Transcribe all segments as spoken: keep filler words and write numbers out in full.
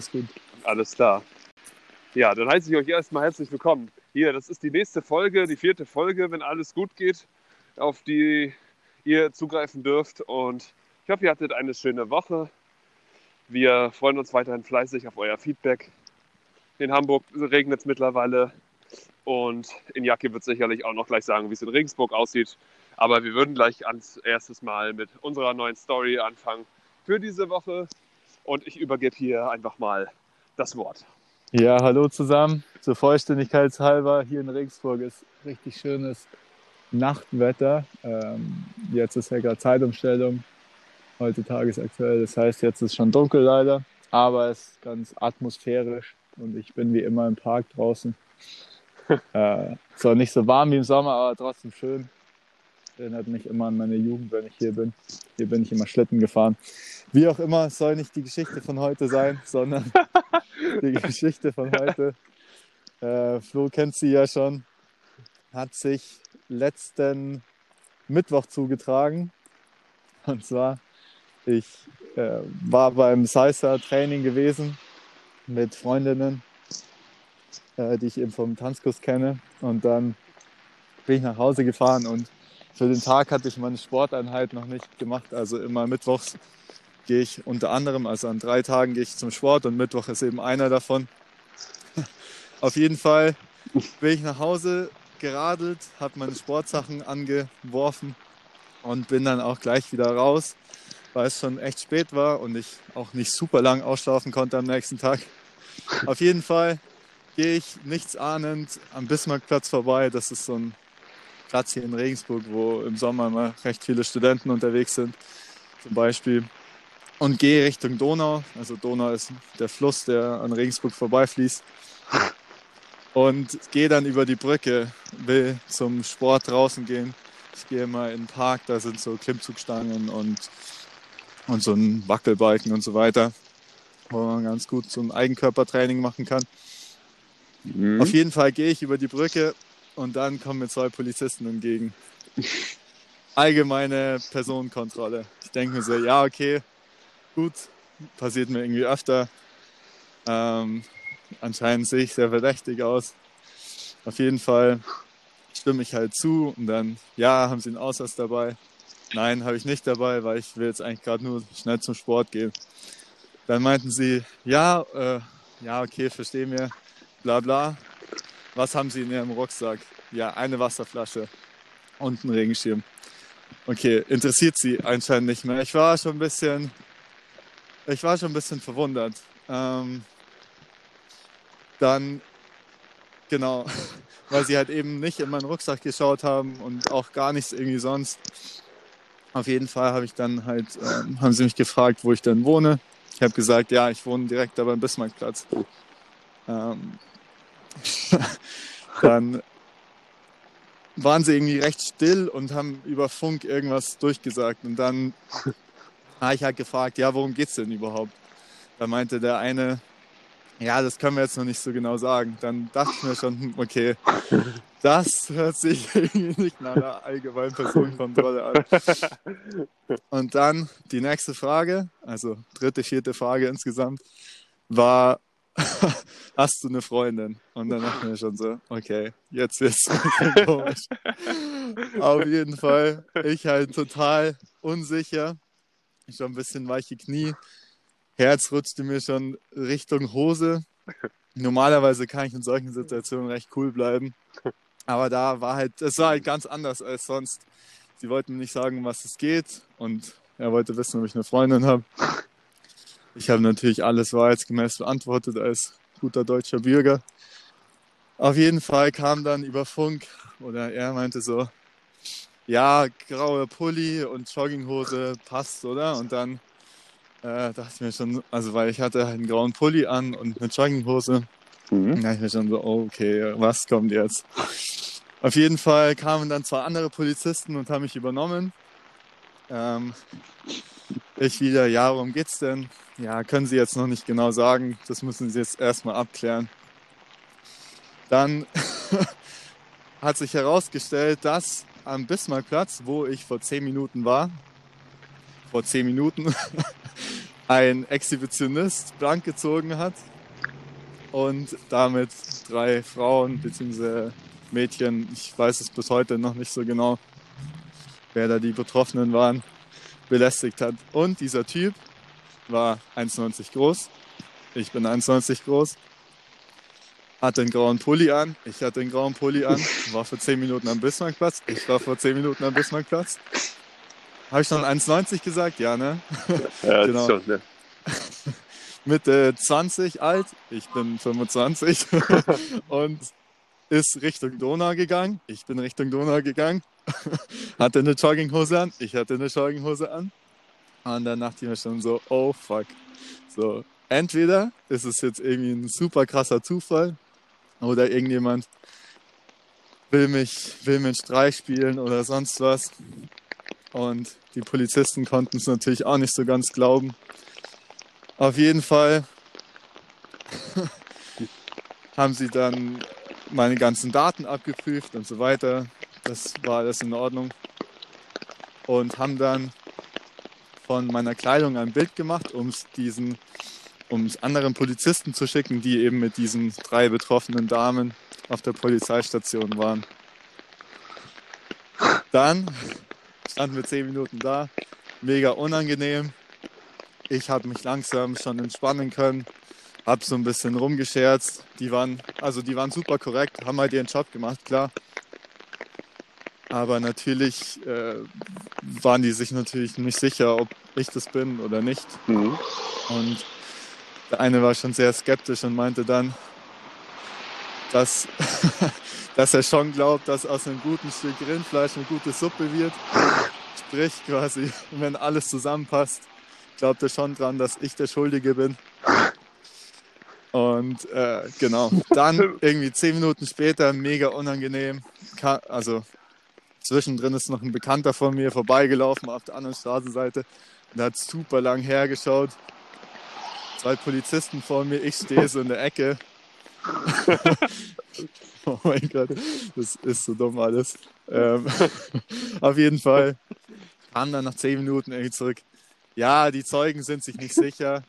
Alles gut. Alles klar. Ja, dann heiße ich euch erstmal herzlich willkommen. Hier, das ist die nächste Folge, die vierte Folge, wenn alles gut geht, auf die ihr zugreifen dürft. Und ich hoffe, ihr hattet eine schöne Woche. Wir freuen uns weiterhin fleißig auf euer Feedback. In Hamburg regnet es mittlerweile. Und Iñaki wird sicherlich auch noch gleich sagen, wie es in Regensburg aussieht. Aber wir würden gleich als erstes mal mit unserer neuen Story anfangen für diese Woche. Und ich übergebe hier einfach mal das Wort. Ja, hallo zusammen. Zur Vollständigkeit halber, hier in Regensburg ist richtig schönes Nachtwetter. Ähm, jetzt ist ja gerade Zeitumstellung, heute tagesaktuell. Das heißt, jetzt ist schon dunkel leider, aber es ist ganz atmosphärisch und ich bin wie immer im Park draußen. Äh, zwar nicht so warm wie im Sommer, aber trotzdem schön. Erinnert mich immer an meine Jugend, wenn ich hier bin. Hier bin ich immer Schlitten gefahren. Wie auch immer, soll nicht die Geschichte von heute sein, sondern die Geschichte von heute. Äh, Flo kennt sie ja schon. Hat sich letzten Mittwoch zugetragen. Und zwar, ich äh, war beim Salsa-Training gewesen mit Freundinnen, äh, die ich eben vom Tanzkurs kenne. Und dann bin ich nach Hause gefahren und für den Tag hatte ich meine Sporteinheit noch nicht gemacht. Also immer mittwochs gehe ich unter anderem, also an drei Tagen gehe ich zum Sport und Mittwoch ist eben einer davon. Auf jeden Fall bin ich nach Hause geradelt, habe meine Sportsachen angeworfen und bin dann auch gleich wieder raus, weil es schon echt spät war und ich auch nicht super lang ausschlafen konnte am nächsten Tag. Auf jeden Fall gehe ich nichts ahnend am Bismarckplatz vorbei. Das ist so ein Platz hier in Regensburg, wo im Sommer immer recht viele Studenten unterwegs sind, zum Beispiel. Und gehe Richtung Donau. Also Donau ist der Fluss, der an Regensburg vorbeifließt. Und gehe dann über die Brücke, will zum Sport draußen gehen. Ich gehe mal in den Park, da sind so Klimmzugstangen und, und so ein Wackelbalken und so weiter, wo man ganz gut so ein Eigenkörpertraining machen kann. Mhm. Auf jeden Fall gehe ich über die Brücke. Und dann kommen mir zwei Polizisten entgegen. Allgemeine Personenkontrolle. Ich denke mir so, ja, okay, gut, passiert mir irgendwie öfter. Ähm, anscheinend sehe ich sehr verdächtig aus. Auf jeden Fall stimme ich halt zu und dann, ja, haben Sie einen Ausweis dabei? Nein, habe ich nicht dabei, weil ich will jetzt eigentlich gerade nur schnell zum Sport gehen. Dann meinten sie, ja, äh, ja, okay, verstehe mir, bla bla. Was haben Sie in Ihrem Rucksack? Ja, eine Wasserflasche und einen Regenschirm. Okay, interessiert Sie anscheinend nicht mehr. Ich war schon ein bisschen, ich war schon ein bisschen verwundert. Ähm, dann, genau, weil Sie halt eben nicht in meinen Rucksack geschaut haben und auch gar nichts irgendwie sonst. Auf jeden Fall habe ich dann halt, ähm, haben Sie mich gefragt, wo ich denn wohne. Ich habe gesagt, ja, ich wohne direkt da beim Bismarckplatz. Ähm, Dann waren sie irgendwie recht still und haben über Funk irgendwas durchgesagt. Und dann habe ich halt gefragt, ja, worum geht's denn überhaupt? Da meinte der eine, ja, das können wir jetzt noch nicht so genau sagen. Dann dachte ich mir schon, okay, das hört sich irgendwie nicht nach einer allgemeinen Personenkontrolle an. Und dann die nächste Frage, also dritte, vierte Frage insgesamt, war: Hast du eine Freundin? Und dann dachte ich mir schon so, okay, jetzt wird's komisch. Auf jeden Fall, ich halt total unsicher, schon ein bisschen weiche Knie, Herz rutschte mir schon Richtung Hose. Normalerweise kann ich in solchen Situationen recht cool bleiben, aber da war halt, es war halt ganz anders als sonst. Sie wollten mir nicht sagen, was es geht und er wollte wissen, ob ich eine Freundin habe. Ich habe natürlich alles wahrheitsgemäß beantwortet als guter deutscher Bürger. Auf jeden Fall kam dann über Funk, oder er meinte so, ja, graue Pulli und Jogginghose passt, oder? Und dann äh, dachte ich mir schon, also weil ich hatte halt einen grauen Pulli an und eine Jogginghose. Mhm. Dann dachte ich mir schon so, okay, was kommt jetzt? Auf jeden Fall kamen dann zwei andere Polizisten und haben mich übernommen. Ähm, ich wieder, ja, worum geht's denn? Ja, können Sie jetzt noch nicht genau sagen. Das müssen Sie jetzt erstmal abklären. Dann hat sich herausgestellt, dass am Bismarckplatz, wo ich vor zehn Minuten war, vor zehn Minuten ein Exhibitionist blank gezogen hat und damit drei Frauen bzw. Mädchen, ich weiß es bis heute noch nicht so genau, wer da die Betroffenen waren, belästigt hat. Und dieser Typ war eins neunzig groß, ich bin eins neunzig groß, hatte einen grauen Pulli an, ich hatte einen grauen Pulli an, war vor zehn Minuten am Bismarckplatz, ich war vor zehn Minuten am Bismarckplatz. Habe ich schon eins neunzig gesagt? Ja, ne? Ja, genau. Schon, ne? Mitte zwanzig alt, ich bin fünfundzwanzig und ist Richtung Donau gegangen, ich bin Richtung Donau gegangen, hatte eine Jogginghose an, ich hatte eine Jogginghose an und dann dachte ich mir schon so, oh fuck, so entweder ist es jetzt irgendwie ein super krasser Zufall oder irgendjemand will mich, will mir einen Streich spielen oder sonst was. Und die Polizisten konnten es natürlich auch nicht so ganz glauben. Auf jeden Fall haben sie dann meine ganzen Daten abgeprüft und so weiter. Das war alles in Ordnung. Und haben dann von meiner Kleidung ein Bild gemacht, um es diesen, um es anderen Polizisten zu schicken, die eben mit diesen drei betroffenen Damen auf der Polizeistation waren. Dann standen wir zehn Minuten da, mega unangenehm. Ich habe mich langsam schon entspannen können, habe so ein bisschen rumgescherzt. Die waren, also die waren super korrekt, haben halt ihren Job gemacht, klar. Aber natürlich äh, waren die sich natürlich nicht sicher, ob ich das bin oder nicht. Mhm. Und der eine war schon sehr skeptisch und meinte dann, dass, dass er schon glaubt, dass aus einem guten Stück Rindfleisch eine gute Suppe wird. Sprich quasi, wenn alles zusammenpasst, glaubt er schon dran, dass ich der Schuldige bin. Und äh, genau, dann irgendwie zehn Minuten später, mega unangenehm. Also zwischendrin ist noch ein Bekannter von mir vorbeigelaufen auf der anderen Straßenseite und hat super lang hergeschaut. Zwei Polizisten vor mir, ich stehe so in der Ecke. Oh mein Gott, das ist so dumm alles. Ähm, auf jeden Fall kam dann nach zehn Minuten irgendwie zurück. Ja, die Zeugen sind sich nicht sicher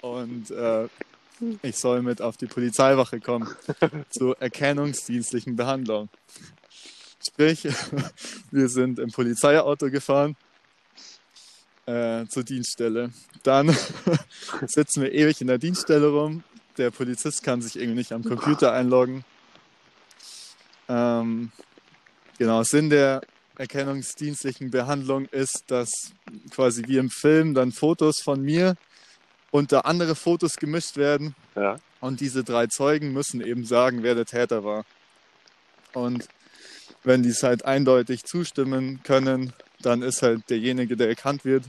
und äh, ich soll mit auf die Polizeiwache kommen zur erkennungsdienstlichen Behandlung. Sprich, wir sind im Polizeiauto gefahren äh, zur Dienststelle. Dann sitzen wir ewig in der Dienststelle rum. Der Polizist kann sich irgendwie nicht am Computer einloggen. Ähm, genau, Sinn der erkennungsdienstlichen Behandlung ist, dass quasi wie im Film dann Fotos von mir unter andere Fotos gemischt werden. Ja. Und diese drei Zeugen müssen eben sagen, wer der Täter war. Und wenn die es halt eindeutig zustimmen können, dann ist halt derjenige, der erkannt wird,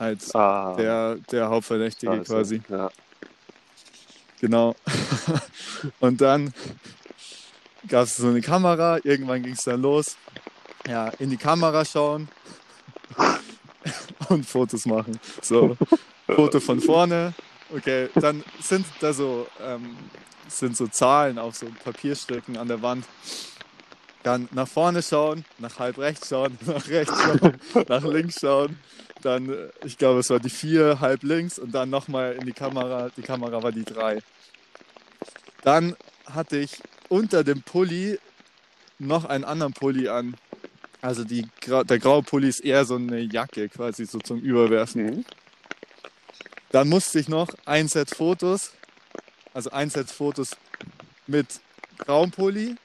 halt ah. der, der Hauptverdächtige also, quasi. Ja. Genau. Und dann gab es so eine Kamera, irgendwann ging es dann los. Ja, in die Kamera schauen und Fotos machen. So, Foto von vorne. Okay, dann sind da so, ähm, sind so Zahlen auf so Papierstücken an der Wand. Dann nach vorne schauen, nach halb rechts schauen, nach rechts schauen, nach links schauen. Dann, ich glaube, es war die vier, halb links und dann nochmal in die Kamera. Die Kamera war die drei. Dann hatte ich unter dem Pulli noch einen anderen Pulli an. Also die, der graue Pulli ist eher so eine Jacke quasi, so zum Überwerfen. Mhm. Dann musste ich noch ein Set Fotos, also ein Set Fotos mit grauem Pulli,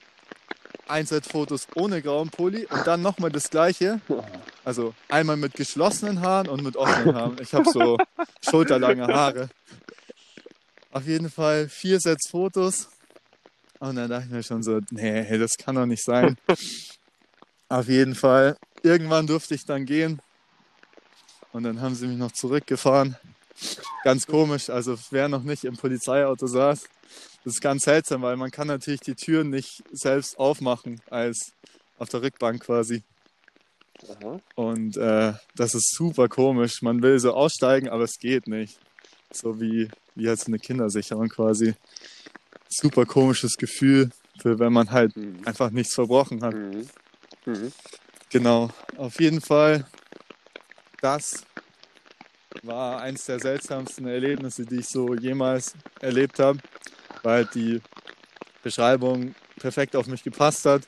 ein Set Fotos ohne grauen Pulli und dann nochmal das gleiche. Also einmal mit geschlossenen Haaren und mit offenen Haaren. Ich habe so schulterlange Haare. Auf jeden Fall vier Sets Fotos. Und dann dachte ich mir schon so, nee, das kann doch nicht sein. Auf jeden Fall. Irgendwann durfte ich dann gehen. Und dann haben sie mich noch zurückgefahren. Ganz komisch, also wer noch nicht im Polizeiauto saß, das ist ganz seltsam, weil man kann natürlich die Türen nicht selbst aufmachen, als auf der Rückbank quasi. Aha. Und äh, das ist super komisch. Man will so aussteigen, aber es geht nicht. So wie, wie halt so eine Kindersicherung quasi. Super komisches Gefühl, für wenn man halt mhm. einfach nichts verbrochen hat. Mhm. Mhm. Genau, auf jeden Fall das war eines der seltsamsten Erlebnisse, die ich so jemals erlebt habe, weil die Beschreibung perfekt auf mich gepasst hat.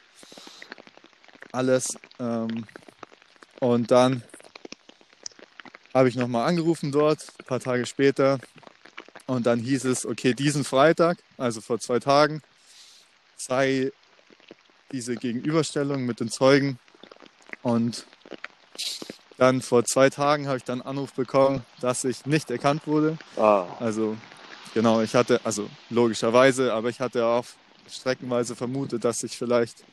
Alles. Ähm, und dann habe ich nochmal angerufen dort, ein paar Tage später. Und dann hieß es, okay, diesen Freitag, also vor zwei Tagen, sei diese Gegenüberstellung mit den Zeugen. Und dann vor zwei Tagen habe ich dann einen Anruf bekommen, dass ich nicht erkannt wurde. Ah. Also genau, ich hatte, also logischerweise, aber ich hatte auch streckenweise vermutet, dass ich vielleicht,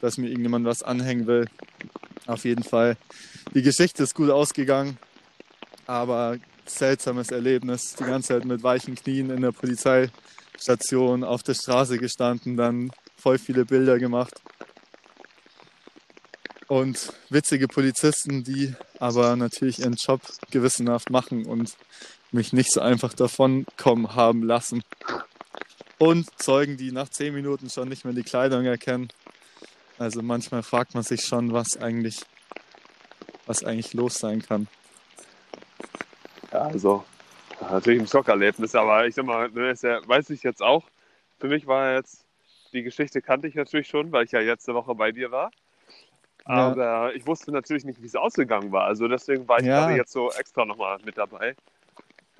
dass mir irgendjemand was anhängen will. Auf jeden Fall, die Geschichte ist gut ausgegangen, aber seltsames Erlebnis, die ganze Zeit mit weichen Knien in der Polizeistation auf der Straße gestanden, dann voll viele Bilder gemacht und witzige Polizisten, die aber natürlich ihren Job gewissenhaft machen und mich nicht so einfach davonkommen haben lassen. Und Zeugen, die nach zehn Minuten schon nicht mehr die Kleidung erkennen. Also manchmal fragt man sich schon, was eigentlich, was eigentlich los sein kann. Ja, also natürlich ein Schockerlebnis, aber ich sag mal, ist ja, weiß ich jetzt auch. Für mich war jetzt, die Geschichte kannte ich natürlich schon, weil ich ja letzte Woche bei dir war. Ja. Aber ich wusste natürlich nicht, wie es ausgegangen war. Also deswegen war ich ja gerade jetzt so extra nochmal mit dabei.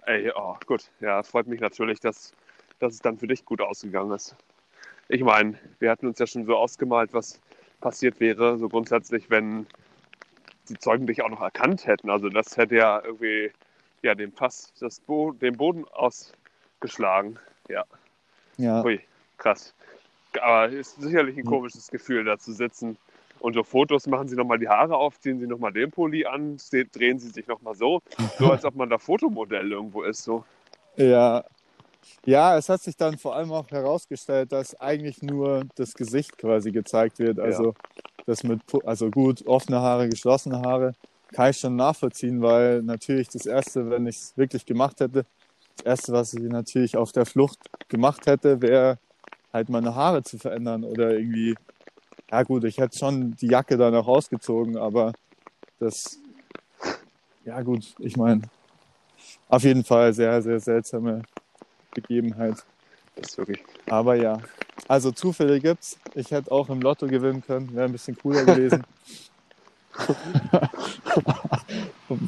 Ey, oh, gut. Ja, freut mich natürlich, dass, dass es dann für dich gut ausgegangen ist. Ich meine, wir hatten uns ja schon so ausgemalt, was passiert wäre, so grundsätzlich, wenn die Zeugen dich auch noch erkannt hätten. Also das hätte ja irgendwie ja, den Pass, das Bo- den Boden ausgeschlagen. Ja. Ja. Ui, krass. Aber ist sicherlich ein komisches Gefühl, da zu sitzen. Und so Fotos, machen sie nochmal die Haare auf, ziehen sie nochmal den Pulli an, drehen sie sich nochmal so. So, als ob man da Fotomodell irgendwo ist. So. Ja. Ja, es hat sich dann vor allem auch herausgestellt, dass eigentlich nur das Gesicht quasi gezeigt wird. Also, ja. das mit, also gut, offene Haare, geschlossene Haare kann ich schon nachvollziehen, weil natürlich das Erste, wenn ich es wirklich gemacht hätte, das Erste, was ich natürlich auf der Flucht gemacht hätte, wäre halt meine Haare zu verändern oder irgendwie. Ja gut, ich hätte schon die Jacke dann auch ausgezogen, aber das, ja gut, ich meine, auf jeden Fall sehr, sehr seltsame Begebenheit. Das ist wirklich. Aber ja, also Zufälle gibt's. Ich hätte auch im Lotto gewinnen können, wäre ein bisschen cooler gewesen.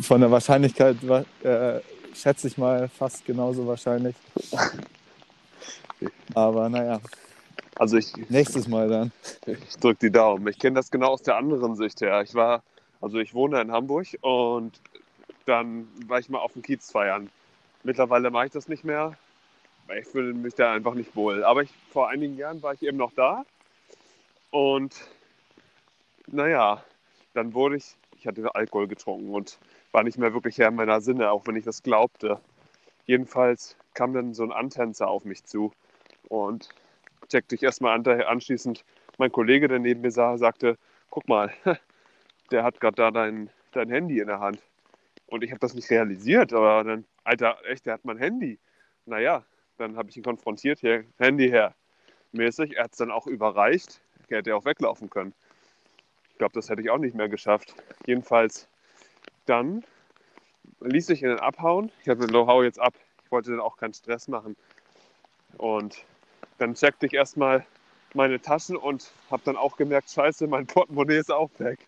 Von der Wahrscheinlichkeit äh, schätze ich mal fast genauso wahrscheinlich. Aber naja. Also ich, nächstes Mal dann. Ich drücke die Daumen. Ich kenne das genau aus der anderen Sicht her. Ich war, also ich wohne in Hamburg und dann war ich mal auf dem Kiez feiern. Mittlerweile mache ich das nicht mehr, weil ich fühle mich da einfach nicht wohl. Aber ich, vor einigen Jahren war ich eben noch da und naja, dann wurde ich, ich hatte Alkohol getrunken und war nicht mehr wirklich Herr meiner Sinne, auch wenn ich das glaubte. Jedenfalls kam dann so ein Antänzer auf mich zu und checkte ich erstmal an, anschließend mein Kollege, der neben mir sah, sagte, guck mal, der hat gerade da dein, dein Handy in der Hand. Und ich habe das nicht realisiert, aber dann, Alter, echt, der hat mein Handy. Naja, dann habe ich ihn konfrontiert, hier, Handy her. Mäßig, er hat es dann auch überreicht, er hätte ja auch weglaufen können. Ich glaube, das hätte ich auch nicht mehr geschafft. Jedenfalls, dann ließ ich ihn abhauen. Ich habe gesagt, hau jetzt ab. Ich wollte dann auch keinen Stress machen. Und dann checkte ich erstmal meine Taschen und habe dann auch gemerkt, scheiße, mein Portemonnaie ist auch weg.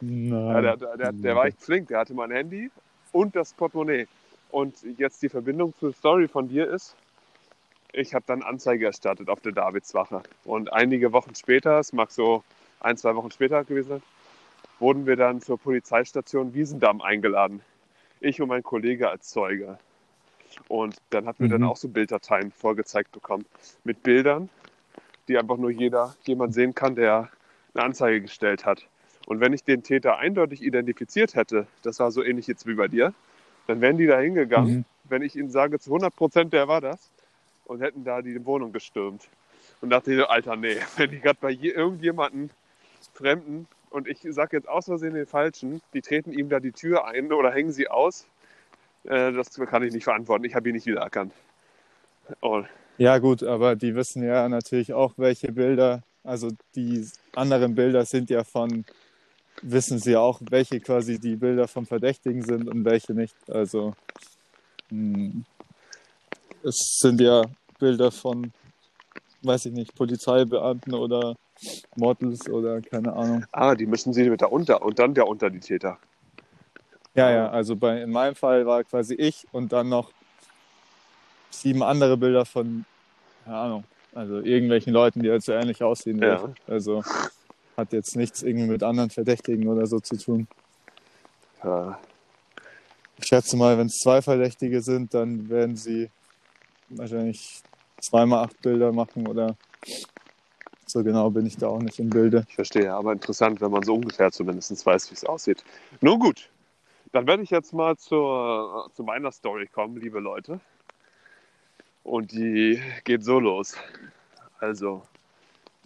Nein. Ja, der, der, der war echt flink, der hatte mein Handy und das Portemonnaie. Und jetzt die Verbindung zur Story von dir ist, ich habe dann Anzeige erstattet auf der Davidswache. Und einige Wochen später, es mag so ein, zwei Wochen später gewesen sein, wurden wir dann zur Polizeistation Wiesendamm eingeladen. Ich und mein Kollege als Zeuge. Und dann hatten wir mhm. dann auch so Bilddateien vorgezeigt bekommen mit Bildern, die einfach nur jeder, jemand sehen kann, der eine Anzeige gestellt hat. Und wenn ich den Täter eindeutig identifiziert hätte, das war so ähnlich jetzt wie bei dir, dann wären die da hingegangen, mhm. wenn ich ihnen sage, zu hundert Prozent der war das, und hätten da die Wohnung gestürmt. Und dachte ich, Alter, nee, wenn die gerade bei je, irgendjemanden Fremden, und ich sage jetzt aus Versehen den Falschen, die treten ihm da die Tür ein oder hängen sie aus, das kann ich nicht verantworten. Ich habe ihn nicht wiedererkannt. Oh. Ja gut, aber die wissen ja natürlich auch, welche Bilder, also die anderen Bilder sind ja von wissen sie auch, welche quasi die Bilder vom Verdächtigen sind und welche nicht. Also mh, es sind ja Bilder von, weiß ich nicht, Polizeibeamten oder Models oder keine Ahnung. Ah, die müssen sie mit da unter und dann der unter die Täter. Ja, ja, also bei, in meinem Fall war quasi ich und dann noch sieben andere Bilder von, keine Ahnung, also irgendwelchen Leuten, die halt so ähnlich aussehen. Ja. Also hat jetzt nichts irgendwie mit anderen Verdächtigen oder so zu tun. Ja. Ich schätze mal, wenn es zwei Verdächtige sind, dann werden sie wahrscheinlich zweimal acht Bilder machen oder so genau bin ich da auch nicht im Bilde. Ich verstehe, aber interessant, wenn man so ungefähr zumindest weiß, wie es aussieht. Nun gut, dann werde ich jetzt mal zur, zu meiner Story kommen, liebe Leute. Und die geht so los. Also,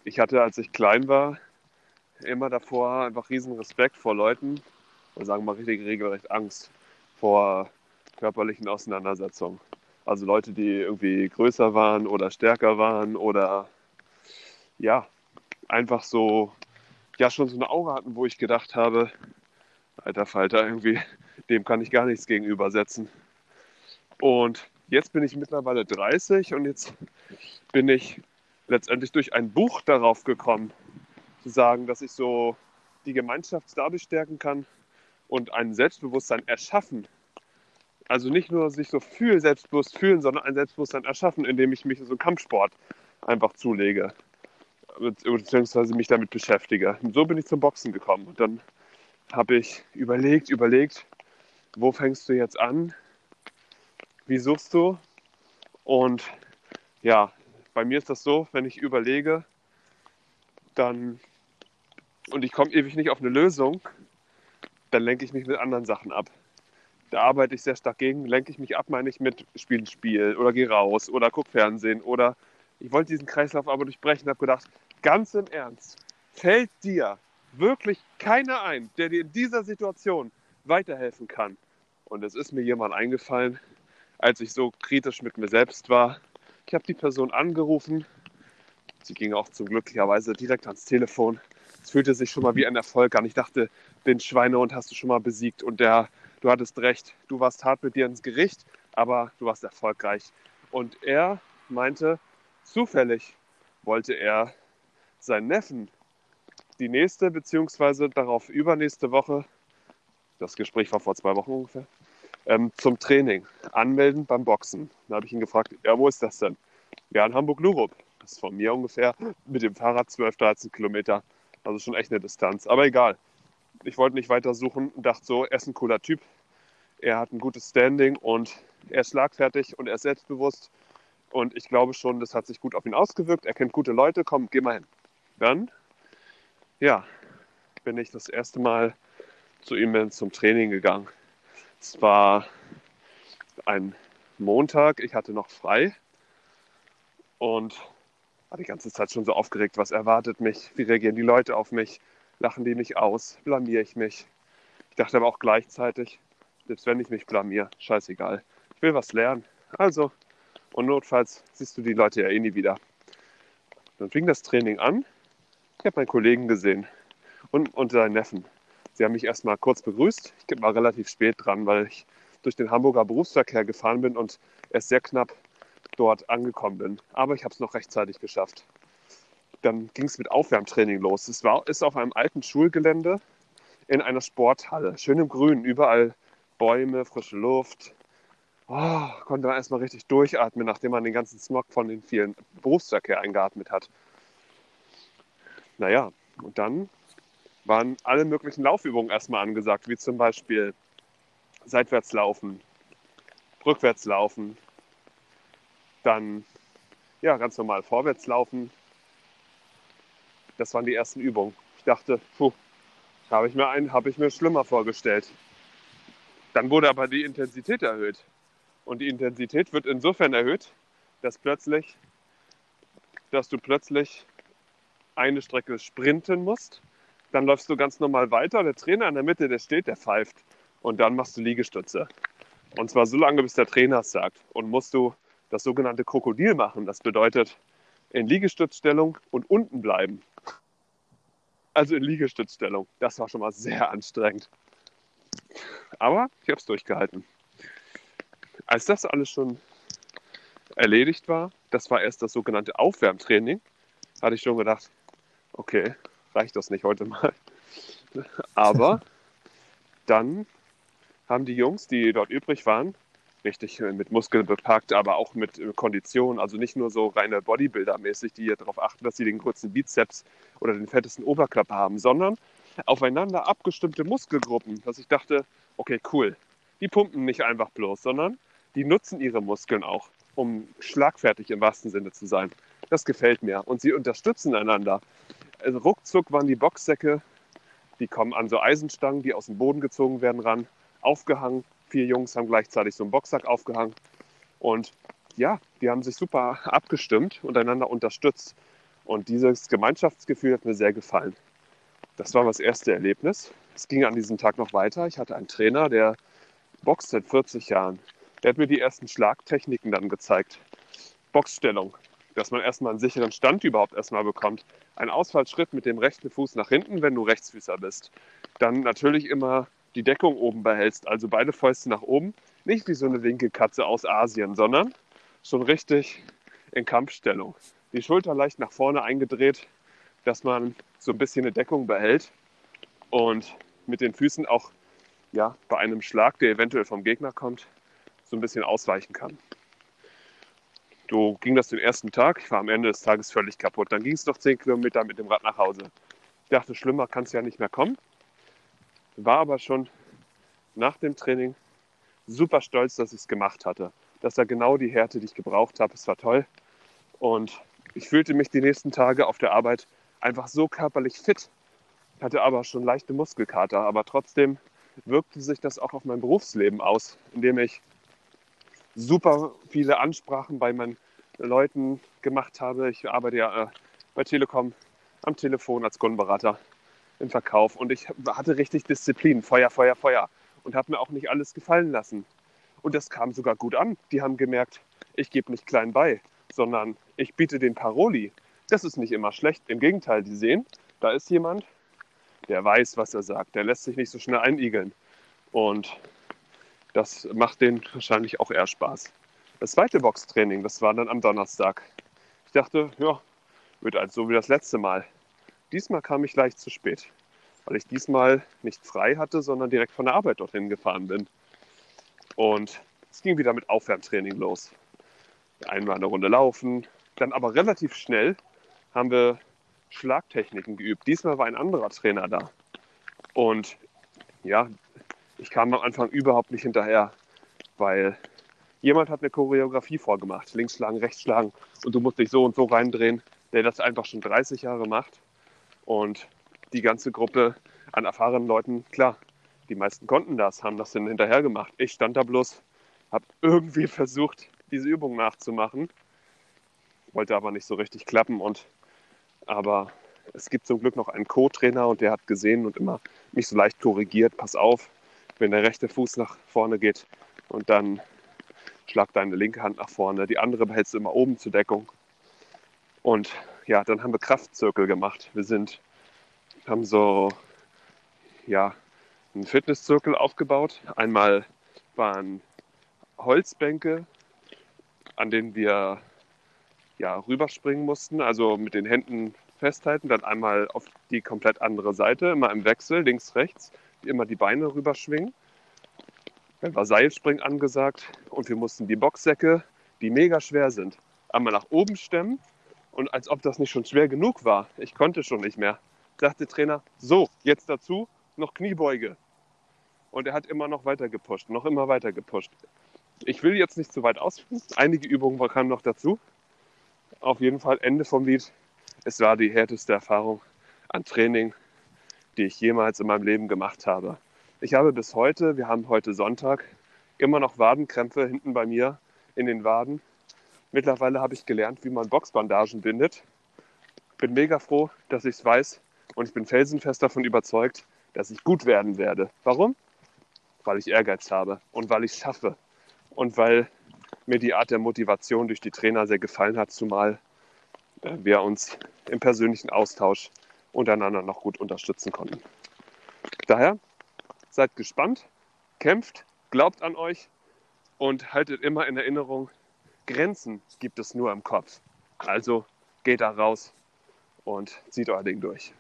ich hatte, als ich klein war, immer davor einfach riesen Respekt vor Leuten, oder sagen wir mal richtig regelrecht Angst vor körperlichen Auseinandersetzungen. Also Leute, die irgendwie größer waren oder stärker waren oder ja, einfach so, ja, schon so eine Aura hatten, wo ich gedacht habe, alter Falter, irgendwie, dem kann ich gar nichts gegenübersetzen. Und jetzt bin ich mittlerweile dreißig und jetzt bin ich letztendlich durch ein Buch darauf gekommen, zu sagen, dass ich so die Gemeinschaft dadurch stärken kann und ein Selbstbewusstsein erschaffen. Also nicht nur sich so viel selbstbewusst fühlen, sondern ein Selbstbewusstsein erschaffen, indem ich mich in so einen Kampfsport einfach zulege, beziehungsweise mich damit beschäftige. Und so bin ich zum Boxen gekommen und dann habe ich überlegt, überlegt, wo fängst du jetzt an? Wie suchst du? Und ja, bei mir ist das so, wenn ich überlege, dann und ich komme ewig nicht auf eine Lösung, dann lenke ich mich mit anderen Sachen ab. Da arbeite ich sehr stark gegen, lenke ich mich ab, meine ich mit Spiel ein Spiel oder gehe raus oder guck Fernsehen oder ich wollte diesen Kreislauf aber durchbrechen, habe gedacht, ganz im Ernst, fällt dir wirklich keiner ein, der dir in dieser Situation weiterhelfen kann. Und es ist mir jemand eingefallen, als ich so kritisch mit mir selbst war. Ich habe die Person angerufen. Sie ging auch zum glücklicherweise direkt ans Telefon. Es fühlte sich schon mal wie ein Erfolg an. Ich dachte, den Schweinehund hast du schon mal besiegt und der, du hattest recht. Du warst hart mit dir ins Gericht, aber du warst erfolgreich. Und er meinte, zufällig wollte er seinen Neffen die nächste bzw. darauf übernächste Woche, das Gespräch war vor zwei Wochen ungefähr, ähm, zum Training anmelden beim Boxen. Da habe ich ihn gefragt, ja, wo ist das denn? Ja, in Hamburg-Lurup. Das ist von mir ungefähr mit dem Fahrrad zwölf, dreizehn Kilometer. Also schon echt eine Distanz, aber egal. Ich wollte nicht weiter suchen und dachte so, er ist ein cooler Typ. Er hat ein gutes Standing und er ist schlagfertig und er ist selbstbewusst. Und ich glaube schon, das hat sich gut auf ihn ausgewirkt. Er kennt gute Leute, komm, geh mal hin. Dann, ja, bin ich das erste Mal zu ihm zum Training gegangen. Es war ein Montag, ich hatte noch frei und war die ganze Zeit schon so aufgeregt, was erwartet mich, wie reagieren die Leute auf mich, lachen die mich aus, blamiere ich mich. Ich dachte aber auch gleichzeitig, selbst wenn ich mich blamiere, scheißegal, ich will was lernen. Also, und notfalls siehst du die Leute ja eh nie wieder. Dann fing das Training an, ich habe meinen Kollegen gesehen und, und seinen Neffen. Sie haben mich erstmal kurz begrüßt. Ich war relativ spät dran, weil ich durch den Hamburger Berufsverkehr gefahren bin und erst sehr knapp dort angekommen bin. Aber ich habe es noch rechtzeitig geschafft. Dann ging es mit Aufwärmtraining los. Es war, ist auf einem alten Schulgelände in einer Sporthalle. Schön im Grün, überall Bäume, frische Luft. Oh, konnte man erstmal richtig durchatmen, nachdem man den ganzen Smog von den vielen Berufsverkehr eingeatmet hat. Naja, und dann waren alle möglichen Laufübungen erstmal angesagt, wie zum Beispiel Seitwärtslaufen, Rückwärtslaufen, dann ja ganz normal Vorwärtslaufen. Das waren die ersten Übungen. Ich dachte, puh, habe ich mir einen, habe ich mir schlimmer vorgestellt. Dann wurde aber die Intensität erhöht. Und die Intensität wird insofern erhöht, dass plötzlich, dass du plötzlich eine Strecke sprinten musst. Dann läufst du ganz normal weiter, der Trainer in der Mitte, der steht, der pfeift und dann machst du Liegestütze. Und zwar so lange, bis der Trainer es sagt. Und musst du das sogenannte Krokodil machen. Das bedeutet, in Liegestützstellung und unten bleiben. Also in Liegestützstellung. Das war schon mal sehr anstrengend. Aber ich habe es durchgehalten. Als das alles schon erledigt war, das war erst das sogenannte Aufwärmtraining, hatte ich schon gedacht, okay, reicht das nicht heute mal. Aber dann haben die Jungs, die dort übrig waren, richtig mit Muskeln bepackt, aber auch mit Kondition, also nicht nur so reine Bodybuilder-mäßig, die hier darauf achten, dass sie den kurzen Bizeps oder den fettesten Oberkörper haben, sondern aufeinander abgestimmte Muskelgruppen, dass ich dachte, okay, cool, die pumpen nicht einfach bloß, sondern die nutzen ihre Muskeln auch, um schlagfertig im wahrsten Sinne zu sein. Das gefällt mir. Und sie unterstützen einander. Also ruckzuck waren die Boxsäcke, die kommen an so Eisenstangen, die aus dem Boden gezogen werden, ran, aufgehangen. Vier Jungs haben gleichzeitig so einen Boxsack aufgehangen. Und ja, die haben sich super abgestimmt und einander unterstützt. Und dieses Gemeinschaftsgefühl hat mir sehr gefallen. Das war das erste Erlebnis. Es ging an diesem Tag noch weiter. Ich hatte einen Trainer, der boxt seit vierzig Jahren. Der hat mir die ersten Schlagtechniken dann gezeigt. Boxstellung, dass man erstmal einen sicheren Stand überhaupt erstmal bekommt. Ein Ausfallschritt mit dem rechten Fuß nach hinten, wenn du Rechtsfüßer bist. Dann natürlich immer die Deckung oben behältst, also beide Fäuste nach oben. Nicht wie so eine Winkelkatze aus Asien, sondern schon richtig in Kampfstellung. Die Schulter leicht nach vorne eingedreht, dass man so ein bisschen eine Deckung behält und mit den Füßen auch ja, bei einem Schlag, der eventuell vom Gegner kommt, so ein bisschen ausweichen kann. So ging das den ersten Tag. Ich war am Ende des Tages völlig kaputt. Dann ging es noch zehn Kilometer mit dem Rad nach Hause. Ich dachte, schlimmer kann es ja nicht mehr kommen. War aber schon nach dem Training super stolz, dass ich es gemacht hatte. Das war genau die Härte, die ich gebraucht habe. Es war toll. Und ich fühlte mich die nächsten Tage auf der Arbeit einfach so körperlich fit. Hatte aber schon leichte Muskelkater. Aber trotzdem wirkte sich das auch auf mein Berufsleben aus, indem ich super viele Ansprachen bei meinen Leuten gemacht habe. Ich arbeite ja äh, bei Telekom am Telefon als Kundenberater im Verkauf und ich hatte richtig Disziplin, Feuer, Feuer, Feuer und habe mir auch nicht alles gefallen lassen. Und das kam sogar gut an. Die haben gemerkt, ich gebe nicht klein bei, sondern ich biete den Paroli. Das ist nicht immer schlecht. Im Gegenteil, die sehen, da ist jemand, der weiß, was er sagt. Der lässt sich nicht so schnell einigeln und das macht denen wahrscheinlich auch eher Spaß. Das zweite Boxtraining, das war dann am Donnerstag. Ich dachte, ja, wird also so wie das letzte Mal. Diesmal kam ich leicht zu spät, weil ich diesmal nicht frei hatte, sondern direkt von der Arbeit dorthin gefahren bin. Und es ging wieder mit Aufwärmtraining los. Einmal eine Runde laufen, dann aber relativ schnell haben wir Schlagtechniken geübt. Diesmal war ein anderer Trainer da. Und ja, ich kam am Anfang überhaupt nicht hinterher, weil jemand hat eine Choreografie vorgemacht. Links schlagen, rechts schlagen und du musst dich so und so reindrehen, der das einfach schon dreißig Jahre macht. Und die ganze Gruppe an erfahrenen Leuten, klar, die meisten konnten das, haben das dann hinterher gemacht. Ich stand da bloß, habe irgendwie versucht, diese Übung nachzumachen, wollte aber nicht so richtig klappen. Und, aber es gibt zum Glück noch einen Co-Trainer und der hat gesehen und immer mich so leicht korrigiert, pass auf. Wenn der rechte Fuß nach vorne geht und dann schlag deine linke Hand nach vorne. Die andere behältst du immer oben zur Deckung. Und ja, dann haben wir Kraftzirkel gemacht. Wir sind, haben so ja, einen Fitnesszirkel aufgebaut. Einmal waren Holzbänke, an denen wir ja, rüberspringen mussten, also mit den Händen festhalten. Dann einmal auf die komplett andere Seite, immer im Wechsel, links, rechts. Immer die Beine rüberschwingen. Dann war Seilspringen angesagt und wir mussten die Boxsäcke, die mega schwer sind, einmal nach oben stemmen und als ob das nicht schon schwer genug war. Ich konnte schon nicht mehr. Sagte Trainer, so, jetzt dazu noch Kniebeuge. Und er hat immer noch weiter gepusht, noch immer weiter gepusht. Ich will jetzt nicht zu weit ausführen. Einige Übungen kamen noch dazu. Auf jeden Fall Ende vom Lied. Es war die härteste Erfahrung an Training, die ich jemals in meinem Leben gemacht habe. Ich habe bis heute, wir haben heute Sonntag, immer noch Wadenkrämpfe hinten bei mir in den Waden. Mittlerweile habe ich gelernt, wie man Boxbandagen bindet. Bin mega froh, dass ich es weiß und ich bin felsenfest davon überzeugt, dass ich gut werden werde. Warum? Weil ich Ehrgeiz habe und weil ich es schaffe und weil mir die Art der Motivation durch die Trainer sehr gefallen hat, zumal wir uns im persönlichen Austausch untereinander noch gut unterstützen konnten. Daher, seid gespannt, kämpft, glaubt an euch und haltet immer in Erinnerung, Grenzen gibt es nur im Kopf. Also geht da raus und zieht euer Ding durch.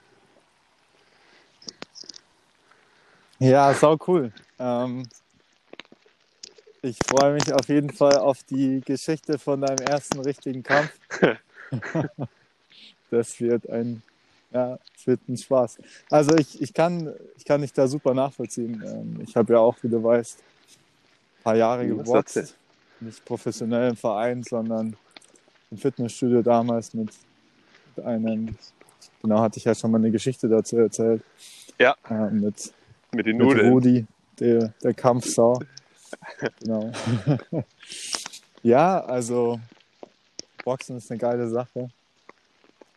Ja, sau cool. Ähm, ich freue mich auf jeden Fall auf die Geschichte von deinem ersten richtigen Kampf. Das wird ein, ja, das wird ein Spaß. Also ich, ich kann ich kann dich da super nachvollziehen. Ähm, ich habe ja auch, wie du weißt, ein paar Jahre geboxt. Nicht professionell im Verein, sondern im Fitnessstudio damals mit einem, genau, hatte ich ja schon mal eine Geschichte dazu erzählt. Ja. Äh, mit Mit den Nudeln. Mit Rudi, der, der Kampfsau. Genau. Ja, also Boxen ist eine geile Sache.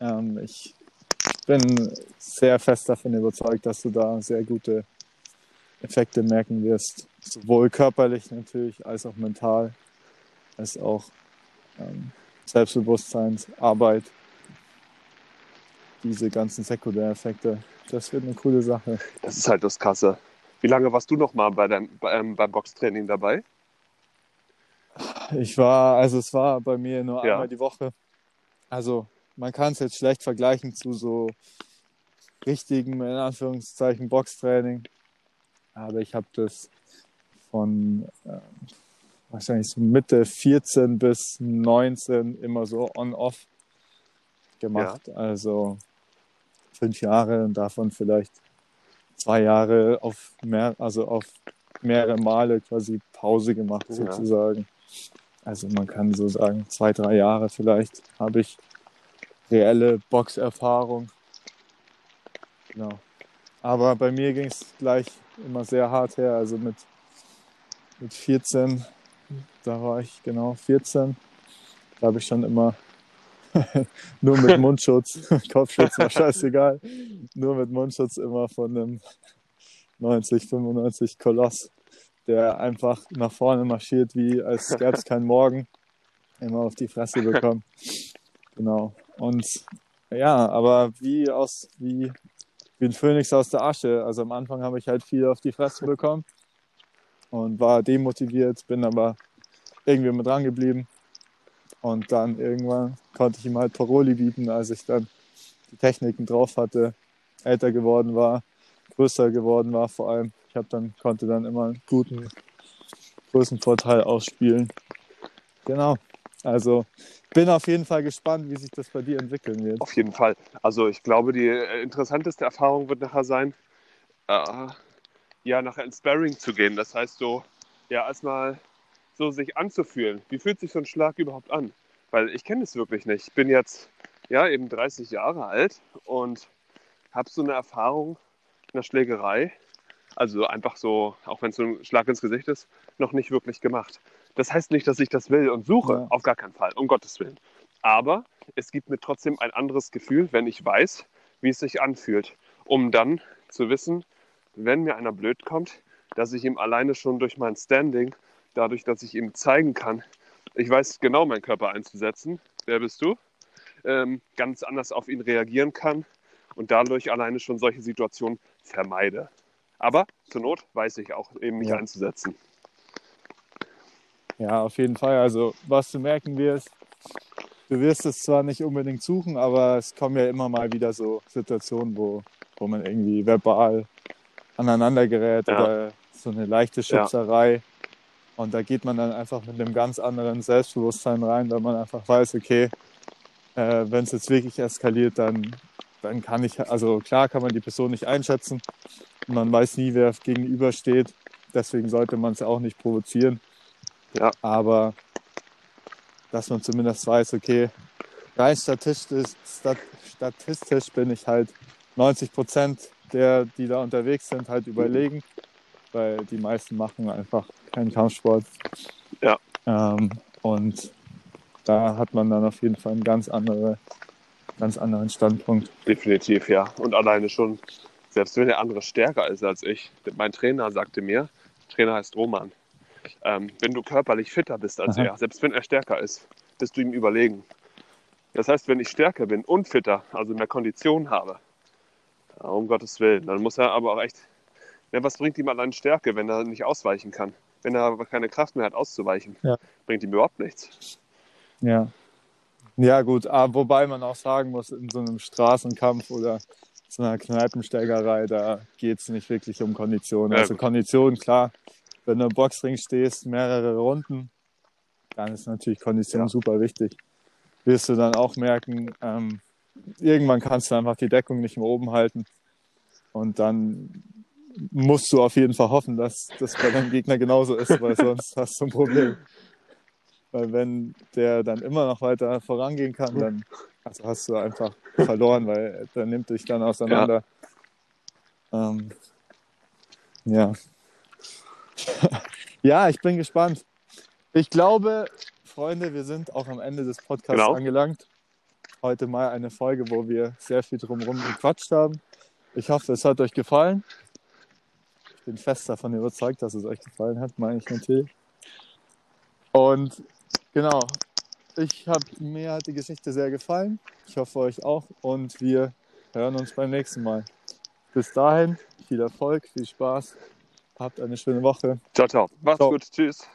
Ähm, ich bin sehr fest davon überzeugt, dass du da sehr gute Effekte merken wirst. Sowohl körperlich natürlich, als auch mental, als auch ähm, Selbstbewusstseinsarbeit. Diese ganzen Sekundäreffekte. Das wird eine coole Sache. Das ist halt das Krasse. Wie lange warst du noch mal bei deinem, beim, beim Boxtraining dabei? Ich war, also es war bei mir nur ja. einmal die Woche. Also man kann es jetzt schlecht vergleichen zu so richtigem, in Anführungszeichen, Boxtraining. Aber ich habe das von äh, wahrscheinlich so Mitte vierzehn bis neunzehn immer so on-off gemacht. Ja. Also fünf Jahre und davon vielleicht zwei Jahre auf mehr, also auf mehrere Male quasi Pause gemacht, ja, sozusagen. Also man kann so sagen, zwei, drei Jahre vielleicht habe ich reelle Boxerfahrung. Genau. Aber bei mir ging es gleich immer sehr hart her. Also mit, mit vierzehn, da war ich genau vierzehn, da habe ich schon immer nur mit Mundschutz, Kopfschutz war scheißegal, nur mit Mundschutz immer von einem neunzig, fünfundneunzig Koloss, der einfach nach vorne marschiert, wie als gäbe es keinen Morgen, immer auf die Fresse bekommen. Genau. Und ja, aber wie aus, wie, wie ein Phönix aus der Asche. Also am Anfang habe ich halt viel auf die Fresse bekommen und war demotiviert, bin aber irgendwie immer dran geblieben. Und dann irgendwann konnte ich ihm halt Paroli bieten, als ich dann die Techniken drauf hatte, älter geworden war, größer geworden war vor allem. Ich hab dann, konnte dann immer einen guten Größenvorteil ausspielen. Genau, also bin auf jeden Fall gespannt, wie sich das bei dir entwickeln wird. Auf jeden Fall. Also ich glaube, die interessanteste Erfahrung wird nachher sein, äh, ja, nachher ins Sparring zu gehen. Das heißt so, ja, erstmal so sich anzufühlen. Wie fühlt sich so ein Schlag überhaupt an? Weil ich kenne es wirklich nicht. Ich bin jetzt ja eben dreißig Jahre alt und habe so eine Erfahrung einer Schlägerei, also einfach so, auch wenn es so ein Schlag ins Gesicht ist, noch nicht wirklich gemacht. Das heißt nicht, dass ich das will und suche, ja, auf gar keinen Fall, um Gottes Willen. Aber es gibt mir trotzdem ein anderes Gefühl, wenn ich weiß, wie es sich anfühlt, um dann zu wissen, wenn mir einer blöd kommt, dass ich ihm alleine schon durch mein Standing, dadurch, dass ich ihm zeigen kann, ich weiß genau, meinen Körper einzusetzen, wer bist du, ähm, ganz anders auf ihn reagieren kann und dadurch alleine schon solche Situationen vermeide. Aber zur Not weiß ich auch, eben mich ja. einzusetzen. Ja, auf jeden Fall. Also was du merken wirst, du wirst es zwar nicht unbedingt suchen, aber es kommen ja immer mal wieder so Situationen, wo, wo man irgendwie verbal aneinander gerät, ja, oder so eine leichte Schubserei. Ja. Und da geht man dann einfach mit einem ganz anderen Selbstbewusstsein rein, weil man einfach weiß, okay, äh, wenn es jetzt wirklich eskaliert, dann, dann kann ich, also klar kann man die Person nicht einschätzen. Man weiß nie, wer gegenübersteht. Deswegen sollte man es auch nicht provozieren. Ja. Aber dass man zumindest weiß, okay, rein statistisch, stat, statistisch bin ich halt neunzig Prozent der, die da unterwegs sind, halt überlegen. Weil die meisten machen einfach keinen Kampfsport. Ja. Ähm, und da hat man dann auf jeden Fall einen ganz, andere, ganz anderen Standpunkt. Definitiv, ja. Und alleine schon, selbst wenn der andere stärker ist als ich, mein Trainer sagte mir, Trainer heißt Roman, ähm, wenn du körperlich fitter bist als Aha. er, selbst wenn er stärker ist, bist du ihm überlegen. Das heißt, wenn ich stärker bin und fitter, also mehr Kondition habe, Ja, um Gottes Willen. Dann muss er aber auch echt... Ja, was bringt ihm allein Stärke, wenn er nicht ausweichen kann? Wenn er aber keine Kraft mehr hat, auszuweichen, ja. Bringt ihm überhaupt nichts. Ja. Ja, gut. Aber wobei man auch sagen muss, in so einem Straßenkampf oder so einer Kneipensteigerei, da geht es nicht wirklich um Kondition. Also ja, Kondition, klar, wenn du im Boxring stehst, mehrere Runden, dann ist natürlich Kondition ja. super wichtig. Wirst du dann auch merken, ähm, irgendwann kannst du einfach die Deckung nicht mehr oben halten. Und dann musst du auf jeden Fall hoffen, dass das bei deinem Gegner genauso ist, weil sonst hast du ein Problem. Weil wenn der dann immer noch weiter vorangehen kann, dann also hast du einfach verloren, weil der nimmt dich dann auseinander. Ja. Ähm, ja. Ja, ich bin gespannt. Ich glaube, Freunde, wir sind auch am Ende des Podcasts genau. angelangt. Heute mal eine Folge, wo wir sehr viel drumherum gequatscht haben. Ich hoffe, es hat euch gefallen. Ich bin fest davon überzeugt, dass es euch gefallen hat, meine ich natürlich. Und genau, ich hab, mir hat die Geschichte sehr gefallen. Ich hoffe, euch auch. Und wir hören uns beim nächsten Mal. Bis dahin, viel Erfolg, viel Spaß. Habt eine schöne Woche. Ciao, ciao. Macht's gut. Tschüss.